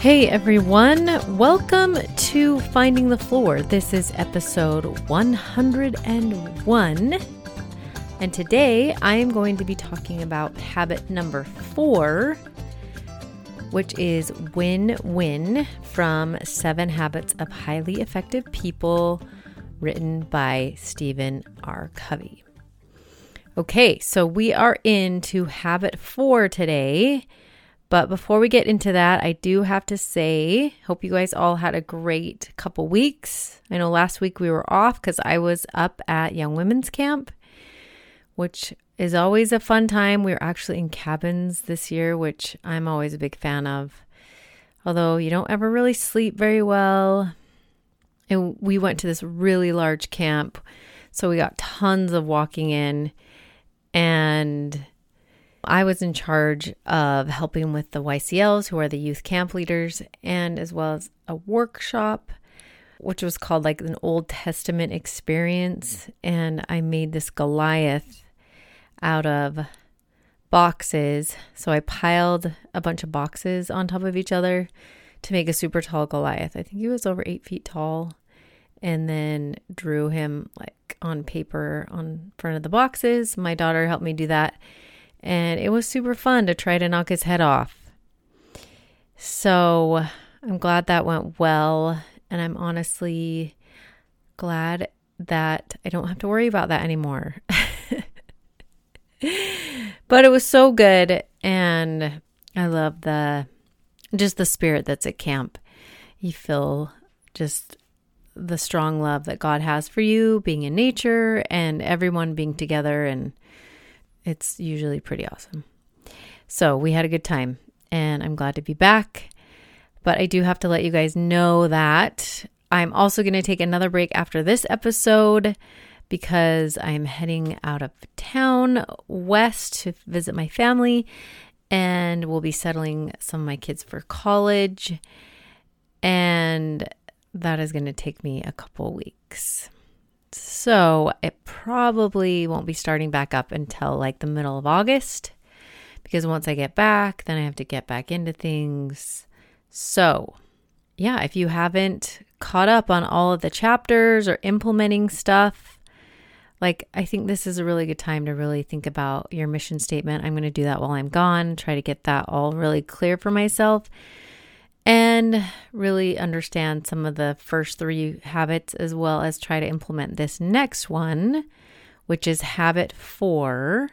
Hey everyone, welcome to Finding the Floor. This is episode 101, and today I am going to be talking about habit number 4, which is Win-Win from Seven Habits of Highly Effective People, written by Stephen R. Covey. Okay, so we are into habit 4 today. But before we get into that, I do have to say, hope you guys all had a great couple weeks. I know last week we were off because I was up at Young Women's Camp, which is always a fun time. We were actually in cabins this year, which I'm always a big fan of. Although you don't ever really sleep very well. And we went to this really large camp, so we got tons of walking in, and I was in charge of helping with the YCLs, who are the youth camp leaders, and as well as a workshop, which was called like an Old Testament experience. And I made this Goliath out of boxes. So I piled a bunch of boxes on top of each other to make a super tall Goliath. I think he was over 8 feet tall, and then drew him like on paper on front of the boxes. My daughter helped me do that. And it was super fun to try to knock his head off. So I'm glad that went well. And I'm honestly glad that I don't have to worry about that anymore. But it was so good. And I love just the spirit that's at camp. You feel just the strong love that God has for you, being in nature and everyone being together, and it's usually pretty awesome. So we had a good time, and I'm glad to be back. But I do have to let you guys know that I'm also going to take another break after this episode because I'm heading out of town west to visit my family, and we'll be settling some of my kids for college. And that is going to take me a couple weeks. So it probably won't be starting back up until like the middle of August, because once I get back, then I have to get back into things. So yeah, if you haven't caught up on all of the chapters or implementing stuff, like I think this is a really good time to really think about your mission statement. I'm going to do that while I'm gone, try to get that all really clear for myself, and really understand some of the first 3 habits, as well as try to implement this next one, which is habit 4,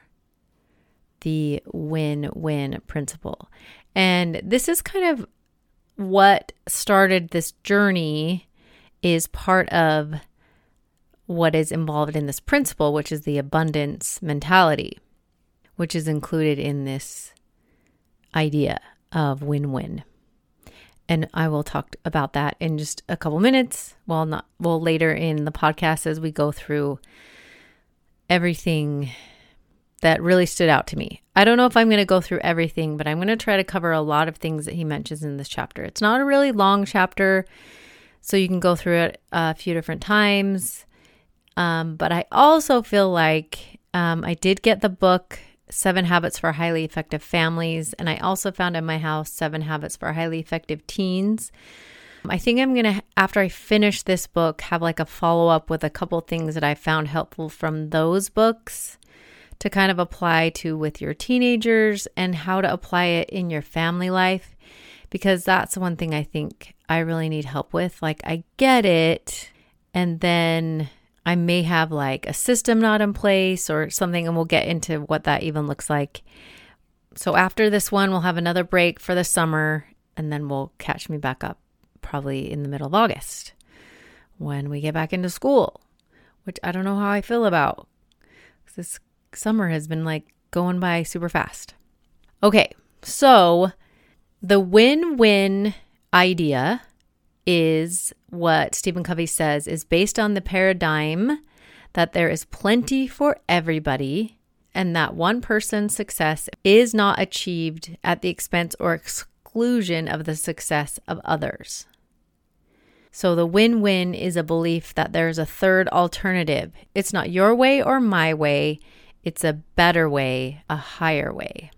the win-win principle. And this is kind of what started this journey, is part of what is involved in this principle, which is the abundance mentality, which is included in this idea of win-win. And I will talk about that in just a couple minutes. Well, later in the podcast, as we go through everything that really stood out to me. I don't know if I'm going to go through everything, but I'm going to try to cover a lot of things that he mentions in this chapter. It's not a really long chapter, so you can go through it a few different times. But I also feel like I did get the book, Seven Habits for Highly Effective Families. And I also found in my house, Seven Habits for Highly Effective Teens. I think I'm going to, after I finish this book, have like a follow-up with a couple things that I found helpful from those books to kind of apply to with your teenagers and how to apply it in your family life. Because that's one thing I think I really need help with. Like I get it, and then I may have like a system not in place or something, and we'll get into what that even looks like. So after this one, we'll have another break for the summer, and then we'll catch me back up probably in the middle of August when we get back into school, which I don't know how I feel about, because this summer has been like going by super fast. Okay, so the win-win idea is what Stephen Covey says is based on the paradigm that there is plenty for everybody and that one person's success is not achieved at the expense or exclusion of the success of others. So the win-win is a belief that there's a third alternative. It's not your way or my way. It's a better way, a higher way.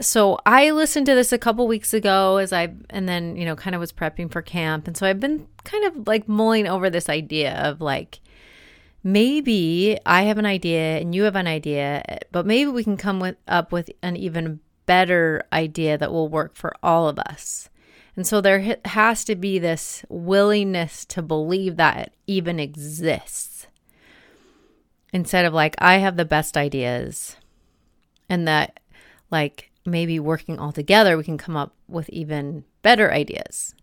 So I listened to this a couple weeks ago and then kind of was prepping for camp. And so I've been kind of like mulling over this idea of like, maybe I have an idea and you have an idea, but maybe we can come up with an even better idea that will work for all of us. And so there has to be this willingness to believe that it even exists. Instead of like, I have the best ideas and that like maybe working all together, we can come up with even better ideas.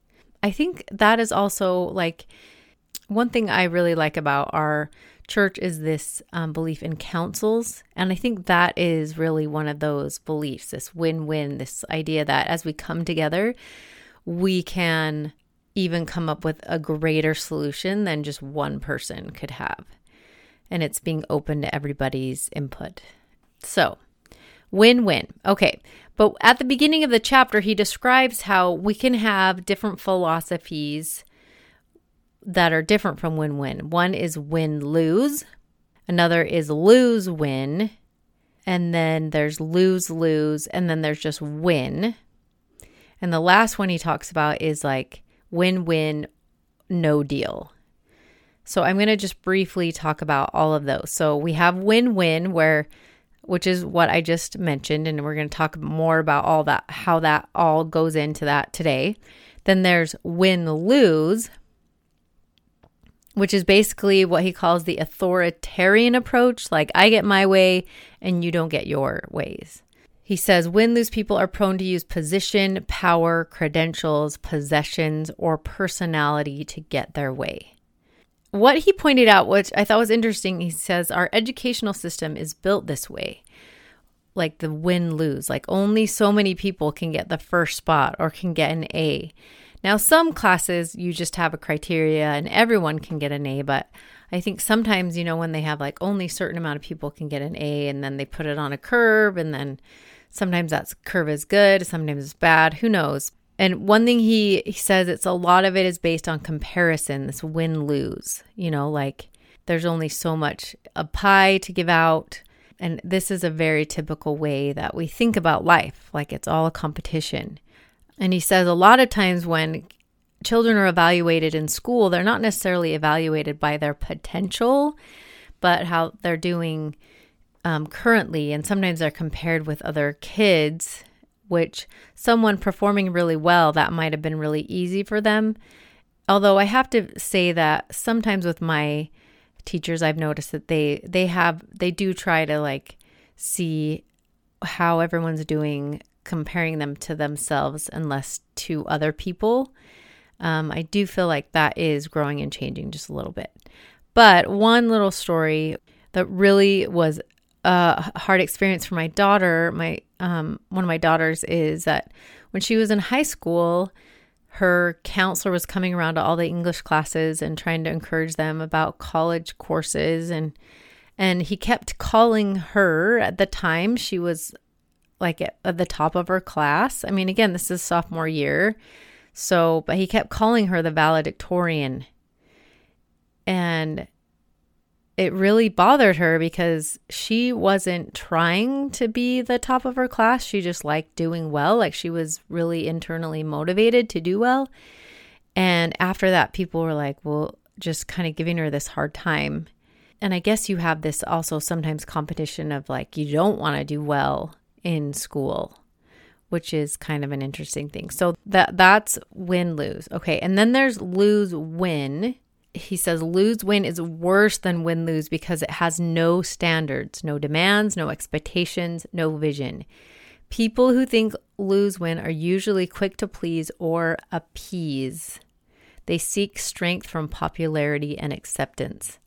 I think that is also like one thing I really like about our church is this belief in councils. And I think that is really one of those beliefs, this win-win, this idea that as we come together, we can even come up with a greater solution than just one person could have. And it's being open to everybody's input. So win-win. Okay. But at the beginning of the chapter, he describes how we can have different philosophies that are different from win-win. One is win-lose. Another is lose-win. And then there's lose-lose. And then there's just win. And the last one he talks about is like win-win, no deal. So I'm going to just briefly talk about all of those. So we have win-win which is what I just mentioned, and we're going to talk more about all that, how that all goes into that today. Then there's win-lose, which is basically what he calls the authoritarian approach, like I get my way and you don't get your ways. He says win-lose people are prone to use position, power, credentials, possessions, or personality to get their way. What he pointed out, which I thought was interesting, he says our educational system is built this way, like the win-lose, like only so many people can get the first spot or can get an A. Now, some classes you just have a criteria and everyone can get an A, but I think sometimes, when they have like only a certain amount of people can get an A and then they put it on a curve and then sometimes that curve is good, sometimes it's bad, who knows? And one thing he says, it's a lot of it is based on comparison, this win-lose, like there's only so much a pie to give out. And this is a very typical way that we think about life, like it's all a competition. And he says a lot of times when children are evaluated in school, they're not necessarily evaluated by their potential, but how they're doing currently. And sometimes they're compared with other kids, which someone performing really well, that might have been really easy for them. Although I have to say that sometimes with my teachers, I've noticed that they do try to like see how everyone's doing, comparing them to themselves and less to other people. I do feel like that is growing and changing just a little bit. But one little story that really was a hard experience for my daughter, one of my daughters, is that when she was in high school, her counselor was coming around to all the English classes and trying to encourage them about college courses. And he kept calling her. At the time, she was like at the top of her class. I mean, again, this is sophomore year. So, but he kept calling her the valedictorian. And it really bothered her because she wasn't trying to be the top of her class. She just liked doing well. Like she was really internally motivated to do well. And after that, people were like, well, just kind of giving her this hard time. And I guess you have this also sometimes competition of like, you don't want to do well in school, which is kind of an interesting thing. So that's win-lose. Okay. And then there's lose-win. He says lose-win is worse than win-lose because it has no standards, no demands, no expectations, no vision. People who think lose-win are usually quick to please or appease. They seek strength from popularity and acceptance.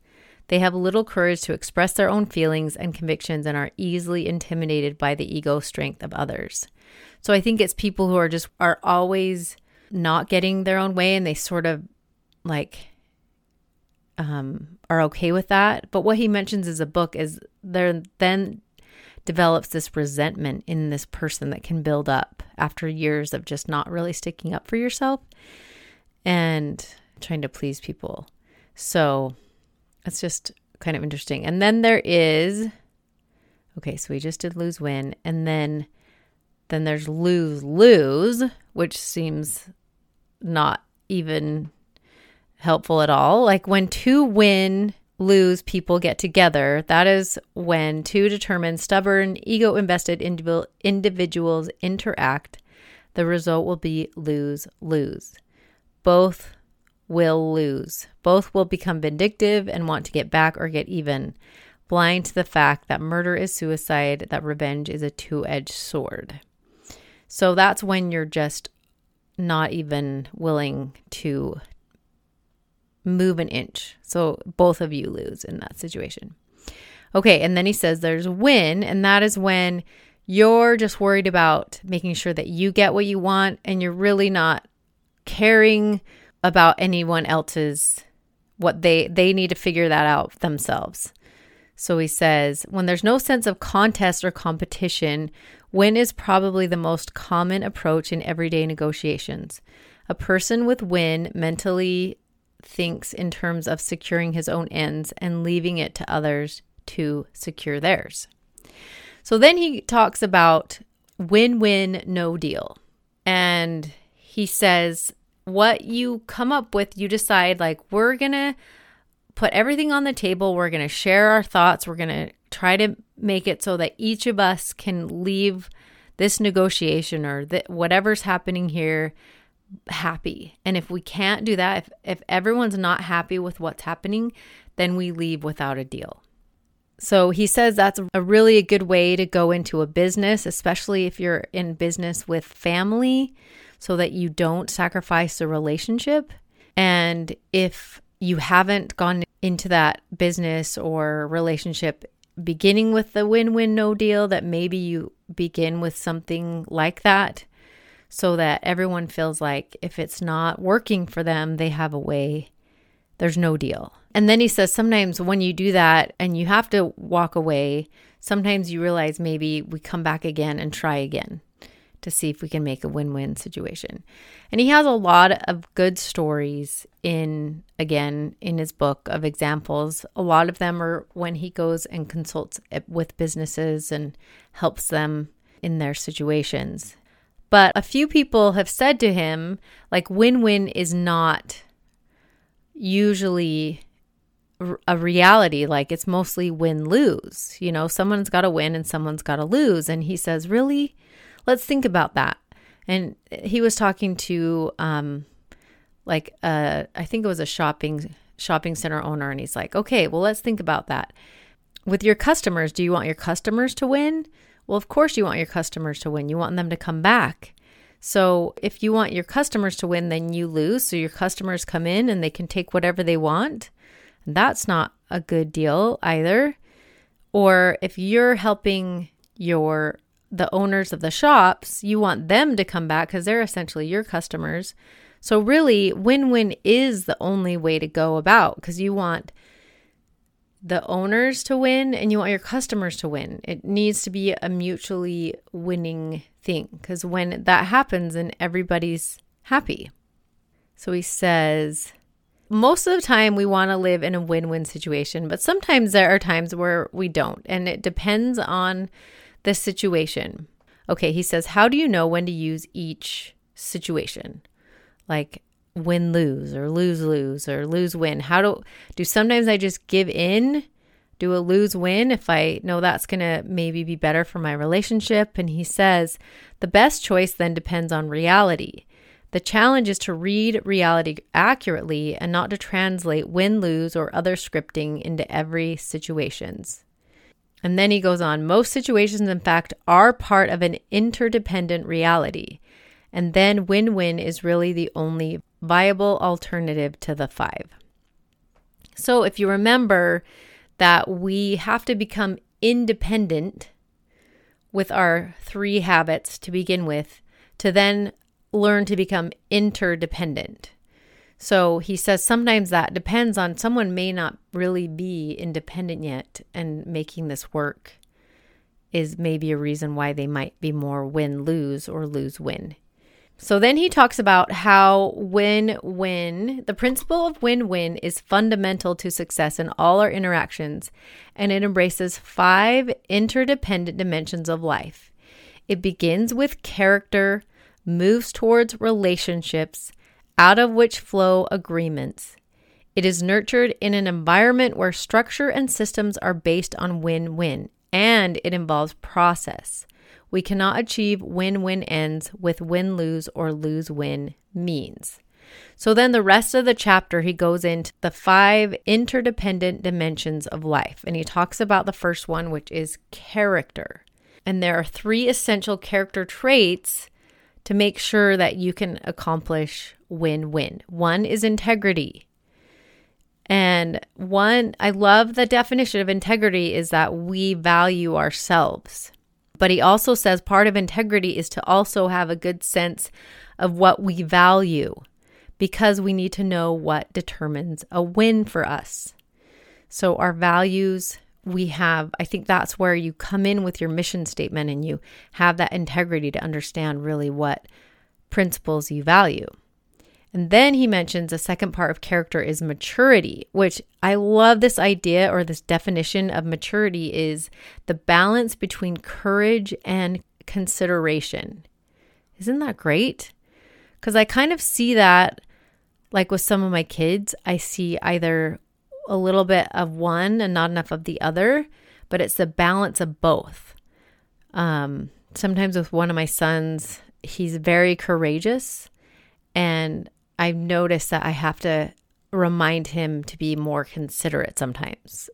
They have little courage to express their own feelings and convictions and are easily intimidated by the ego strength of others. So I think it's people who are always not getting their own way, and they sort of like are okay with that. But what he mentions as a book is there then develops this resentment in this person that can build up after years of just not really sticking up for yourself and trying to please people. So that's just kind of interesting. And then there is, okay, so we just did lose, win, and then there's lose, lose, which seems not even helpful at all. Like when two win, lose people get together, that is when two determined, stubborn, ego-invested individuals interact. The result will be lose, lose. Both will lose. Both will become vindictive and want to get back or get even, blind to the fact that murder is suicide, that revenge is a two-edged sword. So that's when you're just not even willing to move an inch. So both of you lose in that situation. Okay, and then he says there's win, and that is when you're just worried about making sure that you get what you want, and you're really not caring about anyone else's, what they need to figure that out themselves. So he says, when there's no sense of contest or competition, win is probably the most common approach in everyday negotiations. A person with win mentally thinks in terms of securing his own ends and leaving it to others to secure theirs. So then he talks about win-win, no deal. And he says, what you come up with, you decide, like, we're going to put everything on the table. We're going to share our thoughts. We're going to try to make it so that each of us can leave this negotiation or whatever's happening here happy. And if we can't do that, if everyone's not happy with what's happening, then we leave without a deal. So he says that's a really good way to go into a business, especially if you're in business with family, so that you don't sacrifice the relationship. And if you haven't gone into that business or relationship beginning with the win-win, no deal, that maybe you begin with something like that, so that everyone feels like if it's not working for them, they have a way, there's no deal. And then he says, sometimes when you do that and you have to walk away, sometimes you realize maybe we come back again and try again to see if we can make a win-win situation. And he has a lot of good stories in his book of examples. A lot of them are when he goes and consults with businesses and helps them in their situations. But a few people have said to him, like, win-win is not usually a reality. Like, it's mostly win-lose. You know, someone's got to win and someone's got to lose. And he says, really? Let's think about that. And he was talking to, I think it was a shopping center owner. And he's like, okay, well, let's think about that. With your customers, do you want your customers to win? Well, of course you want your customers to win. You want them to come back. So if you want your customers to win, then you lose. So your customers come in and they can take whatever they want. That's not a good deal either. Or if you're helping the owners of the shops, you want them to come back because they're essentially your customers. So really, win-win is the only way to go about, because you want the owners to win and you want your customers to win. It needs to be a mutually winning thing, because when that happens, then everybody's happy. So he says, most of the time we want to live in a win-win situation, but sometimes there are times where we don't, and it depends on the situation. Okay, he says, how do you know when to use each situation? Like, win-lose or lose-lose or lose-win. How do sometimes I just give in, do a lose-win if I know that's going to maybe be better for my relationship? And he says, the best choice then depends on reality. The challenge is to read reality accurately and not to translate win-lose or other scripting into every situations. And then he goes on, most situations, in fact, are part of an interdependent reality. And then win-win is really the only viable alternative to the five. So if you remember that we have to become independent with our three habits to begin with, to then learn to become interdependent. So he says sometimes that depends on someone may not really be independent yet, and making this work is maybe a reason why they might be more win-lose or lose-win. So then he talks about how win-win, the principle of win-win, is fundamental to success in all our interactions, and it embraces 5 interdependent dimensions of life. It begins with character, moves towards relationships, out of which flow agreements. It is nurtured in an environment where structure and systems are based on win-win, and it involves process. We cannot achieve win-win ends with win-lose or lose-win means. So then the rest of the chapter, he goes into the 5 interdependent dimensions of life. And he talks about the first one, which is character. And there are 3 essential character traits to make sure that you can accomplish win-win. One is integrity. And I love the definition of integrity is that we value ourselves. But he also says part of integrity is to also have a good sense of what we value, because we need to know what determines a win for us. So our values we have, I think that's where you come in with your mission statement and you have that integrity to understand really what principles you value. And then he mentions the second part of character is maturity, which I love this idea, or this definition of maturity is the balance between courage and consideration. Isn't that great? Because I kind of see that like with some of my kids, I see either a little bit of one and not enough of the other, but it's the balance of both. Sometimes with one of my sons, he's very courageous, and I've noticed that I have to remind him to be more considerate sometimes.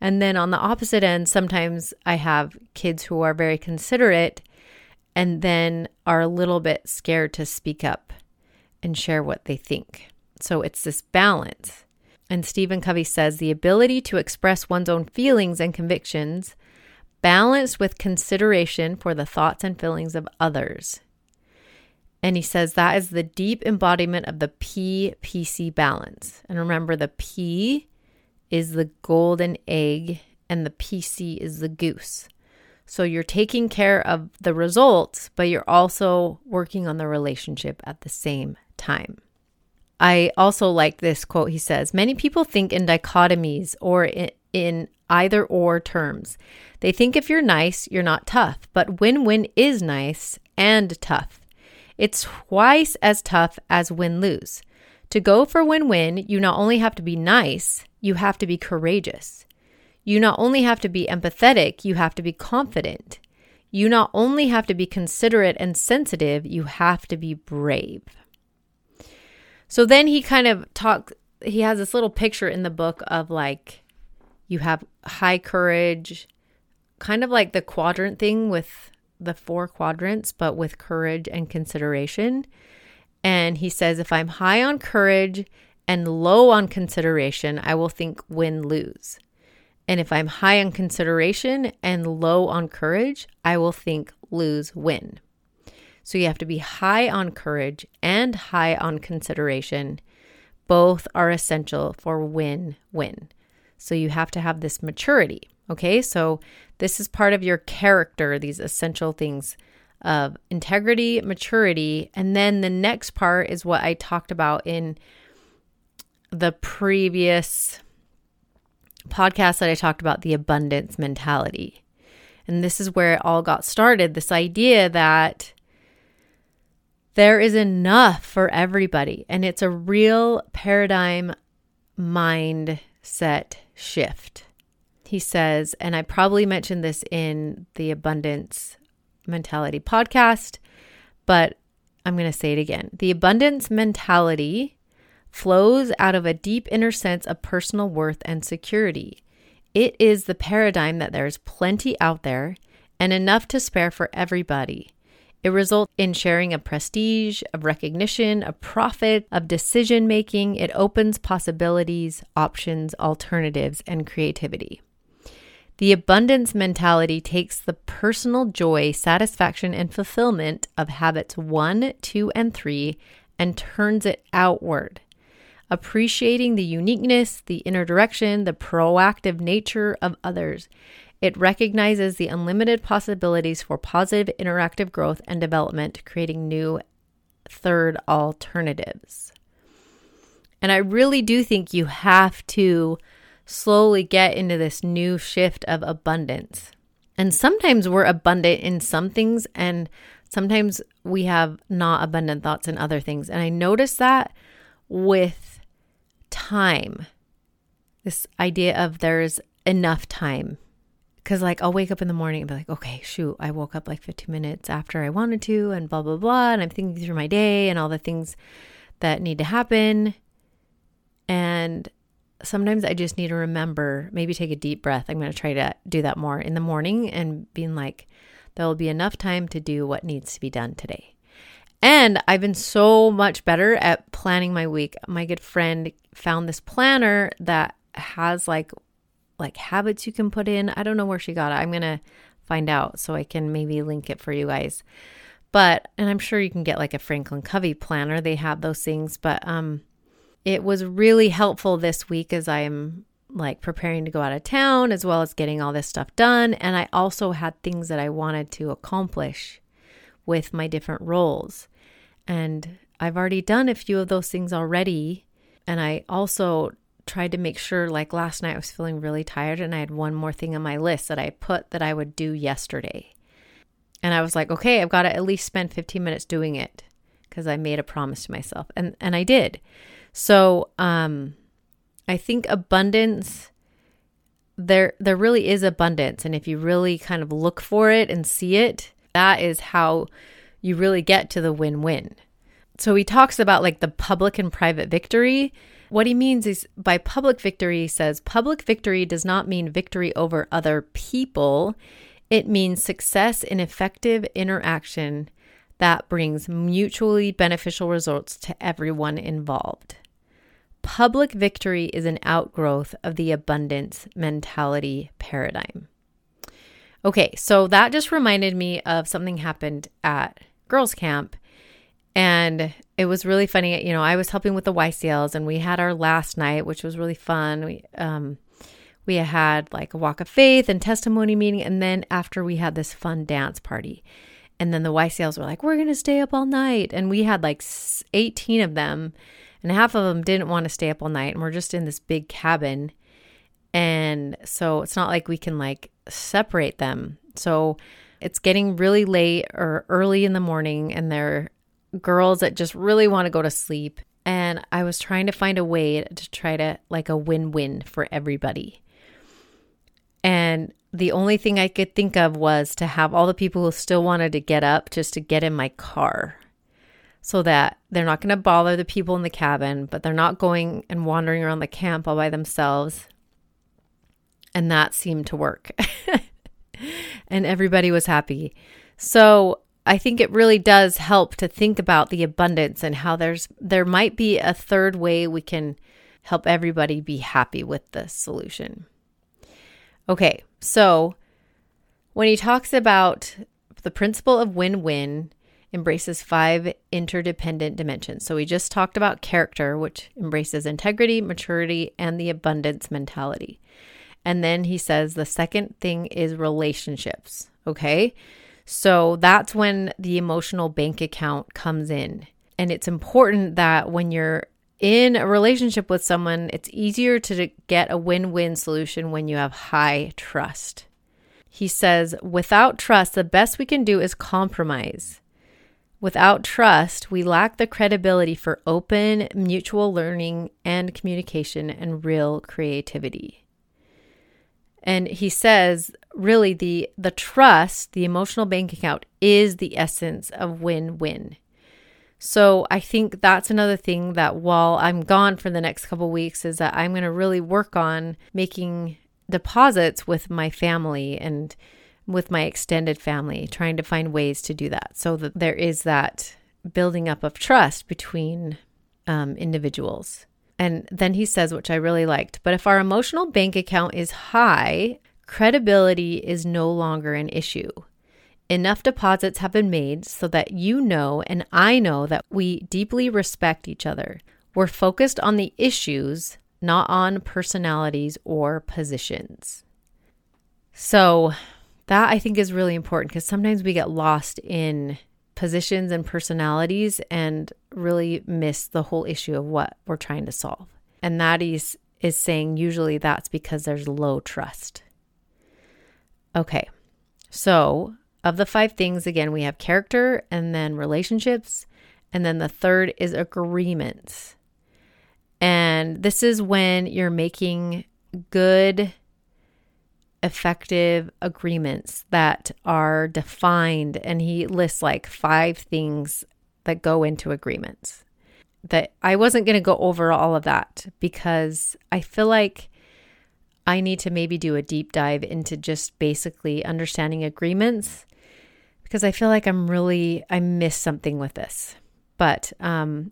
And then on the opposite end, sometimes I have kids who are very considerate and then are a little bit scared to speak up and share what they think. So it's this balance. And Stephen Covey says the ability to express one's own feelings and convictions balanced with consideration for the thoughts and feelings of others. And he says that is the deep embodiment of the P-PC balance. And remember, the P is the golden egg and the PC is the goose. So you're taking care of the results, but you're also working on the relationship at the same time. I also like this quote. He says, many people think in dichotomies or in either or terms. They think if you're nice, you're not tough. But win-win is nice and tough. It's twice as tough as win-lose. To go for win-win, you not only have to be nice, you have to be courageous. You not only have to be empathetic, you have to be confident. You not only have to be considerate and sensitive, you have to be brave. So then he kind of he has this little picture in the book of like, you have high courage, kind of like the quadrant thing with the 4 quadrants, but with courage and consideration. And he says, if I'm high on courage and low on consideration, I will think win-lose. And if I'm high on consideration and low on courage, I will think lose-win. So you have to be high on courage and high on consideration. Both are essential for win-win. So you have to have this maturity. Okay, so this is part of your character, these essential things of integrity, maturity. And then the next part is what I talked about in the previous podcast that I talked about, the abundance mentality. And this is where it all got started, this idea that there is enough for everybody. And it's a real paradigm mindset shift. He says, and I probably mentioned this in the Abundance Mentality podcast, but I'm going to say it again. The abundance mentality flows out of a deep inner sense of personal worth and security. It is the paradigm that there is plenty out there and enough to spare for everybody. It results in sharing of prestige, of recognition, of profit, of decision making. It opens possibilities, options, alternatives, and creativity. The abundance mentality takes the personal joy, satisfaction, and fulfillment of habits 1, 2, and 3 and turns it outward. Appreciating the uniqueness, the inner direction, the proactive nature of others. It recognizes the unlimited possibilities for positive interactive growth and development, creating new third alternatives. And I really do think you have to slowly get into this new shift of abundance. And sometimes we're abundant in some things, and sometimes we have not abundant thoughts in other things. And I noticed that with time, this idea of there's enough time. Because like I'll wake up in the morning and be like, okay, shoot, I woke up like 15 minutes after I wanted to and blah, blah, blah. And I'm thinking through my day and all the things that need to happen. And sometimes I just need to remember, maybe take a deep breath. I'm going to try to do that more in the morning and being like, there will be enough time to do what needs to be done today. And I've been so much better at planning my week. My good friend found this planner that has like habits you can put in. I don't know where she got it. I'm going to find out so I can maybe link it for you guys. But, and I'm sure you can get like a Franklin Covey planner. They have those things. But it was really helpful this week as I'm like preparing to go out of town as well as getting all this stuff done. And I also had things that I wanted to accomplish with my different roles. And I've already done a few of those things already. And I also tried to make sure, like last night I was feeling really tired and I had one more thing on my list that I put that I would do yesterday. And I was like, okay, I've got to at least spend 15 minutes doing it because I made a promise to myself. And I did. So I think abundance, there really is abundance. And if you really kind of look for it and see it, that is how you really get to the win-win. So he talks about like the public and private victory. What he means is by public victory, he says, public victory does not mean victory over other people. It means success in effective interaction that brings mutually beneficial results to everyone involved. Public victory is an outgrowth of the abundance mentality paradigm. Okay, so that just reminded me of something happened at girls' camp. And it was really funny. You know, I was helping with the YCLs and we had our last night, which was really fun. We had like a walk of faith and testimony meeting. And then after we had this fun dance party, and then the YCLs were like, we're going to stay up all night. And we had like 18 of them, and half of them didn't want to stay up all night. And we're just in this big cabin. And so it's not like we can like separate them. So it's getting really late or early in the morning, and they're girls that just really want to go to sleep. And I was trying to find a way to try to like a win-win for everybody. And the only thing I could think of was to have all the people who still wanted to get up just to get in my car so that they're not going to bother the people in the cabin, but they're not going and wandering around the camp all by themselves. And that seemed to work. And everybody was happy. So I think it really does help to think about the abundance and how there might be a third way we can help everybody be happy with the solution. Okay, so when he talks about the principle of win-win, embraces 5 interdependent dimensions. So we just talked about character, which embraces integrity, maturity, and the abundance mentality. And then he says the second thing is relationships, okay? So that's when the emotional bank account comes in. And it's important that when you're in a relationship with someone, it's easier to get a win-win solution when you have high trust. He says, without trust, the best we can do is compromise. Without trust, we lack the credibility for open, mutual learning and communication and real creativity. And he says, really, the trust, the emotional bank account, is the essence of win-win. So I think that's another thing that while I'm gone for the next couple of weeks is that I'm going to really work on making deposits with my family and with my extended family, trying to find ways to do that so that there is that building up of trust between individuals. And then he says, which I really liked, but if our emotional bank account is high, credibility is no longer an issue. Enough deposits have been made so that you know and I know that we deeply respect each other. We're focused on the issues, not on personalities or positions. So that I think is really important because sometimes we get lost in positions and personalities and really miss the whole issue of what we're trying to solve. And that is saying usually that's because there's low trust. Okay, so of the five things, again, we have character and then relationships. And then the third is agreements. And this is when you're making good, effective agreements that are defined. And he lists like five things that go into agreements. That I wasn't going to go over all of that because I feel like I need to maybe do a deep dive into just basically understanding agreements because I feel like I missed something with this. But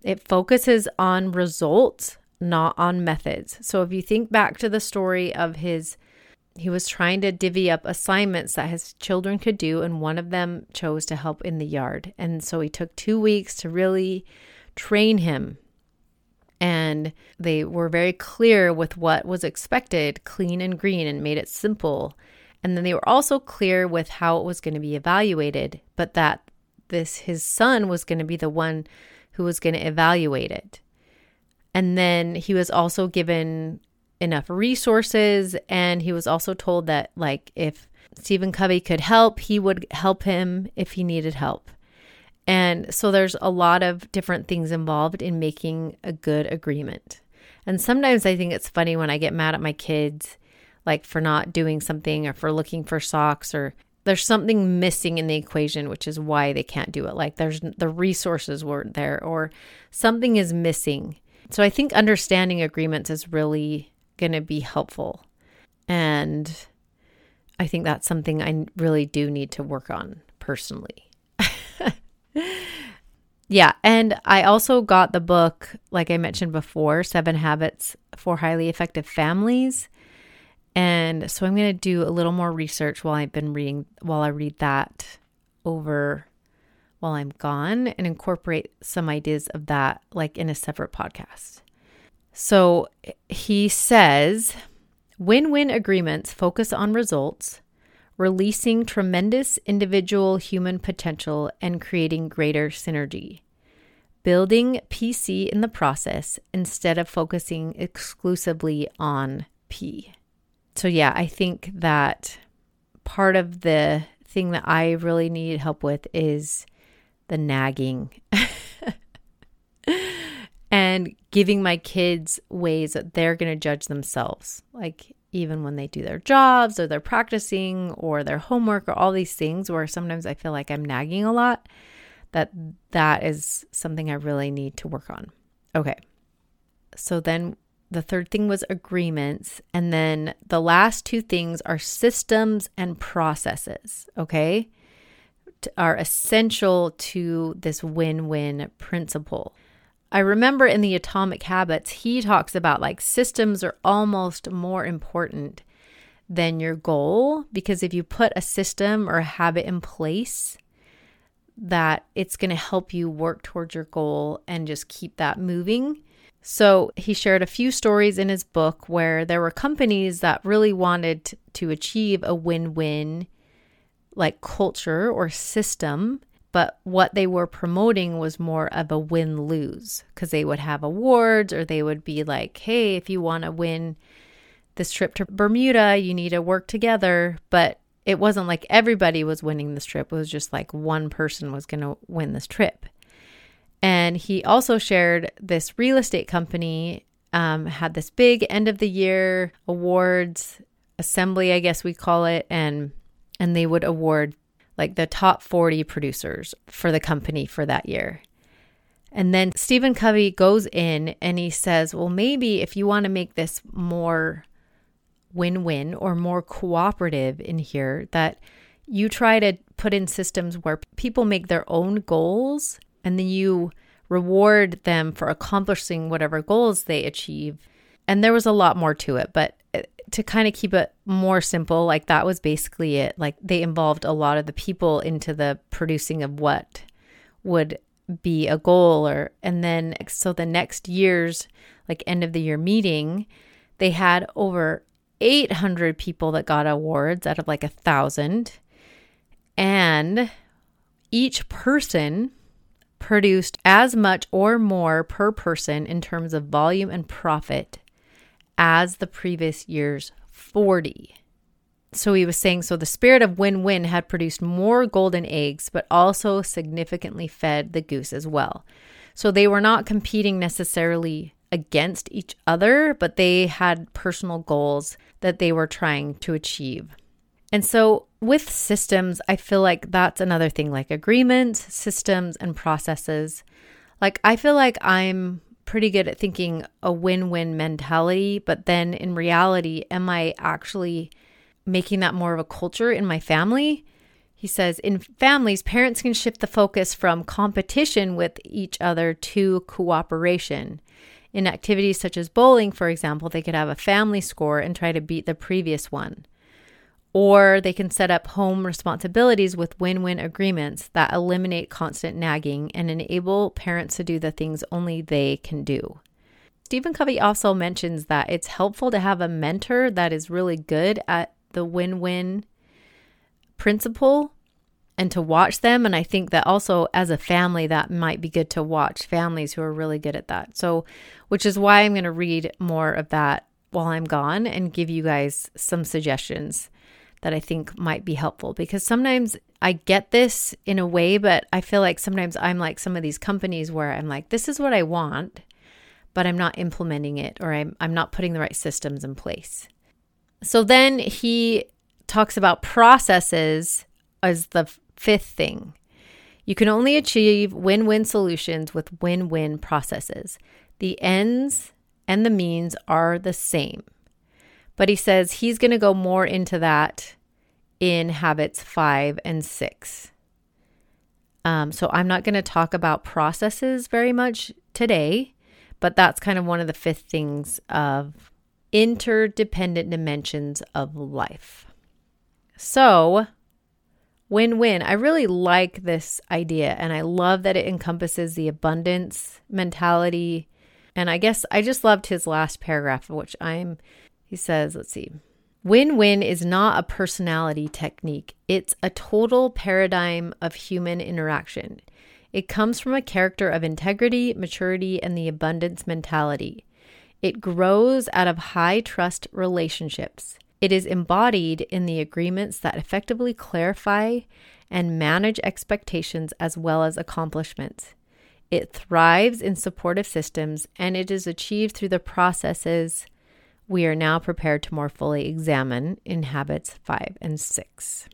it focuses on results, not on methods. So if you think back to the story of he was trying to divvy up assignments that his children could do, and one of them chose to help in the yard. And so he took 2 weeks to really train him. And they were very clear with what was expected, clean and green, and made it simple. And then they were also clear with how it was going to be evaluated, but that his son was going to be the one who was going to evaluate it. And then he was also given enough resources, and he was also told that like if Stephen Covey could help, he would help him if he needed help. And so there's a lot of different things involved in making a good agreement. And sometimes I think it's funny when I get mad at my kids, like for not doing something or for looking for socks, or there's something missing in the equation, which is why they can't do it. Like the resources weren't there or something is missing. So I think understanding agreements is really going to be helpful. And I think that's something I really do need to work on personally. Yeah, and I also got the book, like I mentioned before, Seven Habits for Highly Effective Families. And so I'm going to do a little more research while I read that over while I'm gone, and incorporate some ideas of that like in a separate podcast. So he says, win-win agreements focus on results, releasing tremendous individual human potential and creating greater synergy, building PC in the process instead of focusing exclusively on P. So yeah, I think that part of the thing that I really need help with is the nagging and giving my kids ways that they're going to judge themselves. Like even when they do their jobs or they're practicing or their homework or all these things where sometimes I feel like I'm nagging a lot, that is something I really need to work on. Okay. So then the third thing was agreements. And then the last two things are systems and processes. Okay. Are essential to this win-win principle. I remember in the Atomic Habits, he talks about like systems are almost more important than your goal, because if you put a system or a habit in place, that it's going to help you work towards your goal and just keep that moving. So he shared a few stories in his book where there were companies that really wanted to achieve a win-win like culture or system, but what they were promoting was more of a win-lose, because they would have awards or they would be like, hey, if you want to win this trip to Bermuda, you need to work together. But it wasn't like everybody was winning this trip. It was just like one person was going to win this trip. And he also shared this real estate company had this big end of the year awards assembly, I guess we call it. And they would award like the top 40 producers for the company for that year. And then Stephen Covey goes in and he says, well, maybe if you want to make this more win-win or more cooperative in here, that you try to put in systems where people make their own goals and then you reward them for accomplishing whatever goals they achieve. And there was a lot more to it, but to kind of keep it more simple, like that was basically it. Like they involved a lot of the people into the producing of what would be a goal, or, and then, so the next year's like end of the year meeting, they had over 800 people that got awards out of like 1,000, and each person produced as much or more per person in terms of volume and profit as the previous year's 40. So he was saying, so the spirit of win-win had produced more golden eggs, but also significantly fed the goose as well. So they were not competing necessarily against each other, but they had personal goals that they were trying to achieve. And so with systems, I feel like that's another thing, like agreements, systems, and processes. Like I feel like I'm pretty good at thinking a win-win mentality, but then in reality, am I actually making that more of a culture in my family? He says, in families, parents can shift the focus from competition with each other to cooperation. In activities such as bowling, for example, they could have a family score and try to beat the previous one. Or they can set up home responsibilities with win-win agreements that eliminate constant nagging and enable parents to do the things only they can do. Stephen Covey also mentions that it's helpful to have a mentor that is really good at the win-win principle and to watch them. And I think that also as a family, that might be good to watch families who are really good at that. So, which is why I'm going to read more of that while I'm gone and give you guys some suggestions that I think might be helpful, because sometimes I get this in a way, but I feel like sometimes I'm like some of these companies where I'm like, this is what I want, but I'm not implementing it, or I'm not putting the right systems in place. So then he talks about processes as the fifth thing. You can only achieve win-win solutions with win-win processes. The ends and the means are the same. But he says he's going to go more into that in habits 5 and 6. So I'm not going to talk about processes very much today, but that's kind of one of the fifth things of interdependent dimensions of life. So win-win, I really like this idea, and I love that it encompasses the abundance mentality. And I guess I just loved his last paragraph, which he says, let's see, win-win is not a personality technique. It's a total paradigm of human interaction. It comes from a character of integrity, maturity, and the abundance mentality. It grows out of high trust relationships. It is embodied in the agreements that effectively clarify and manage expectations as well as accomplishments. It thrives in supportive systems, and it is achieved through the processes we are now prepared to more fully examine in habits 5 and 6.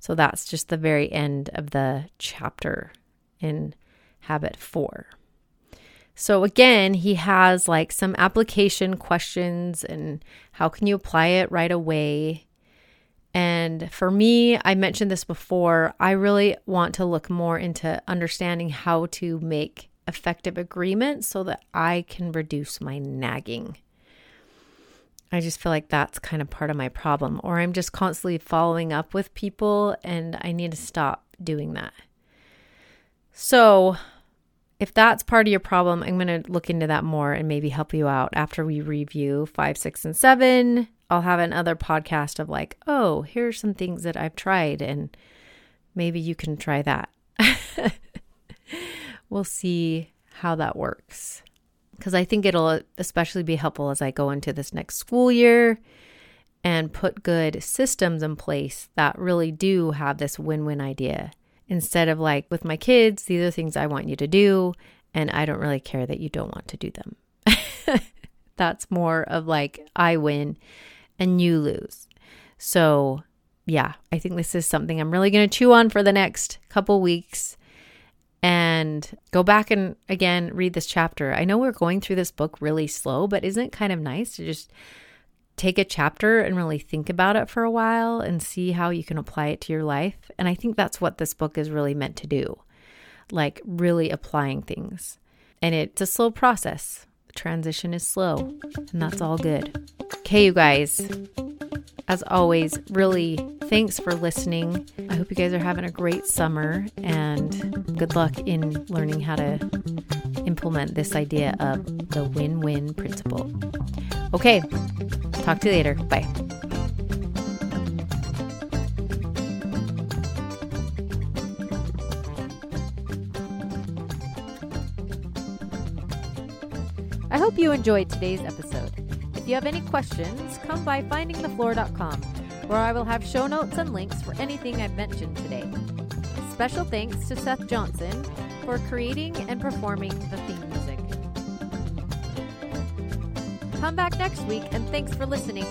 So that's just the very end of the chapter in habit 4. So again, he has like some application questions and how can you apply it right away? And for me, I mentioned this before, I really want to look more into understanding how to make effective agreements so that I can reduce my nagging. I just feel like that's kind of part of my problem, or I'm just constantly following up with people and I need to stop doing that. So if that's part of your problem, I'm going to look into that more and maybe help you out after we review 5, 6, and 7. I'll have another podcast of like, oh, here's some things that I've tried and maybe you can try that. We'll see how that works, because I think it'll especially be helpful as I go into this next school year and put good systems in place that really do have this win-win idea. Instead of like with my kids, these are things I want you to do, and I don't really care that you don't want to do them. That's more of like, I win and you lose. So yeah, I think this is something I'm really going to chew on for the next couple weeks and go back and again, read this chapter. I know we're going through this book really slow, but isn't it kind of nice to just take a chapter and really think about it for a while and see how you can apply it to your life? And I think that's what this book is really meant to do, like really applying things. And it's a slow process. transition is slow, and that's all good. Okay, you guys, as always, really thanks for listening. I hope you guys are having a great summer, and good luck in learning how to implement this idea of the win-win principle. Okay, talk to you later. Bye. I hope you enjoyed today's episode. If you have any questions, come by findingthefloor.com, where I will have show notes and links for anything I've mentioned today. Special thanks to Seth Johnson for creating and performing the theme music. Come back next week, and thanks for listening.